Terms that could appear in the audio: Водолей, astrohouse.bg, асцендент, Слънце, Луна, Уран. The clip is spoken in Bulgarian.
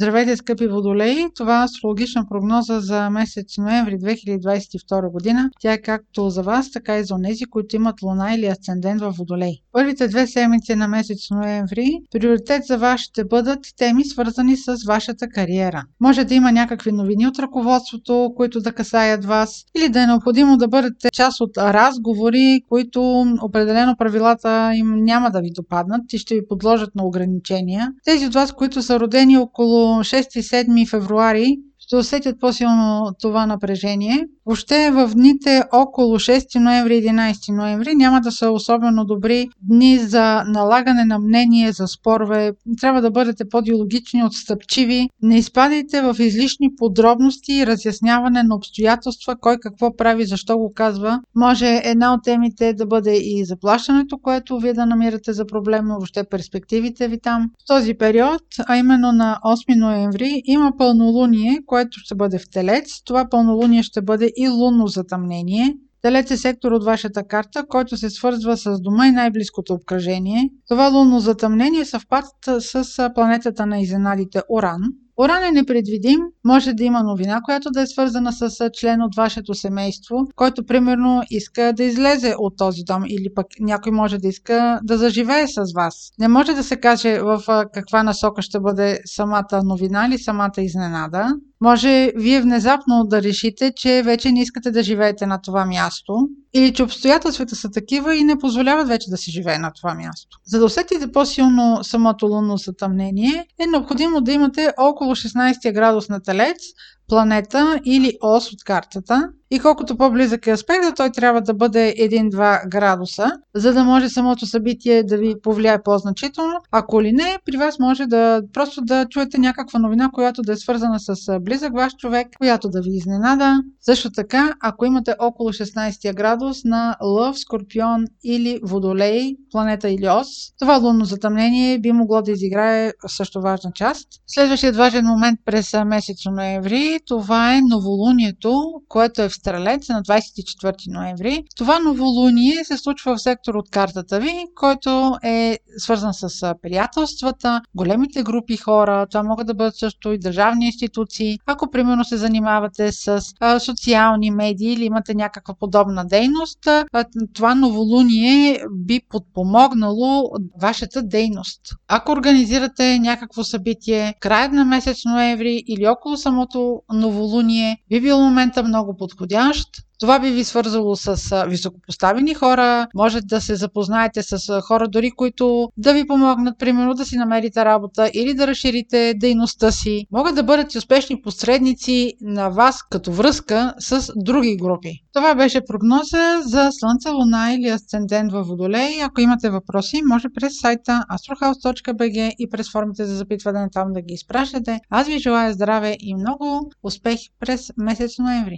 Здравейте, скъпи водолеи! Това е астрологична прогноза за месец ноември 2022 година. Тя е както за вас, така и за онези, които имат луна или асцендент във водолей. Първите 2 седмици на месец ноември приоритет за вас ще бъдат теми, свързани с вашата кариера. Може да има някакви новини от ръководството, които да касаят вас, или да е необходимо да бъдете част от разговори, които определено правилата им няма да ви допаднат и ще ви подложат на ограничения. Тези от вас, които са родени около 6 и 7 февруари, ще усетят по-силно това напрежение. Въобще в дните около 6 ноември и 11 ноември няма да са особено добри дни за налагане на мнение, за спорове. Трябва да бъдете по-диалогични, отстъпчиви. Не изпадайте в излишни подробности и разясняване на обстоятелства, кой какво прави, защо го казва. Може една от темите да бъде и заплащането, което вие да намирате за проблемно, въобще перспективите ви там. В този период, а именно на 8 ноември, има пълнолуние, което ще бъде в Телец. Това пълнолуние ще бъде и лунно затъмнение. Телец е сектор от вашата карта, който се свързва с дома и най-близкото обкръжение. Това лунно затъмнение съвпада с планетата на изненадите Уран. Уран е непредвидим, може да има новина, която да е свързана с член от вашето семейство, който примерно иска да излезе от този дом или пък някой може да иска да заживее с вас. Не може да се каже в каква насока ще бъде самата новина или самата изненада. Може вие внезапно да решите, че вече не искате да живеете на това място или че обстоятелствата са такива и не позволяват вече да се живее на това място. За да усетите по-силно самото лунно затъмнение, е необходимо да имате около 16 градус на Телец, планета или ос от картата, и колкото по-близък е аспектът, той трябва да бъде 1-2 градуса, за да може самото събитие да ви повлияе по-значително. Ако ли не, при вас може да просто да чуете някаква новина, която да е свързана с близък ваш човек, която да ви изненада. Също така, ако имате около 16 градус на Лъв, Скорпион или Водолей, планета или ос, това лунно затъмнение би могло да изиграе също важна част. Следващият важен момент през месец ноември, това е новолунието, което е в Стрелец на 24 ноември. Това новолуние се случва в сектор от картата ви, който е свързан с приятелствата, големите групи хора, това могат да бъдат също и държавни институции. Ако примерно се занимавате с социални медии или имате някаква подобна дейност, това новолуние би подпомогнало вашата дейност. Ако организирате някакво събитие краят на месец ноември или около самото новолуние, би бил момента много подходящ. Това би ви свързало с високопоставени хора, може да се запознаете с хора, дори които да ви помогнат, примерно да си намерите работа или да разширите дейността си. Могат да бъдат успешни посредници на вас като връзка с други групи. Това беше прогноза за Слънце, Луна или асцендент във Водолей. Ако имате въпроси, може през сайта astrohouse.bg и през формите за запитване там да ги изпращате. Аз ви желая здраве и много успех през месец ноември!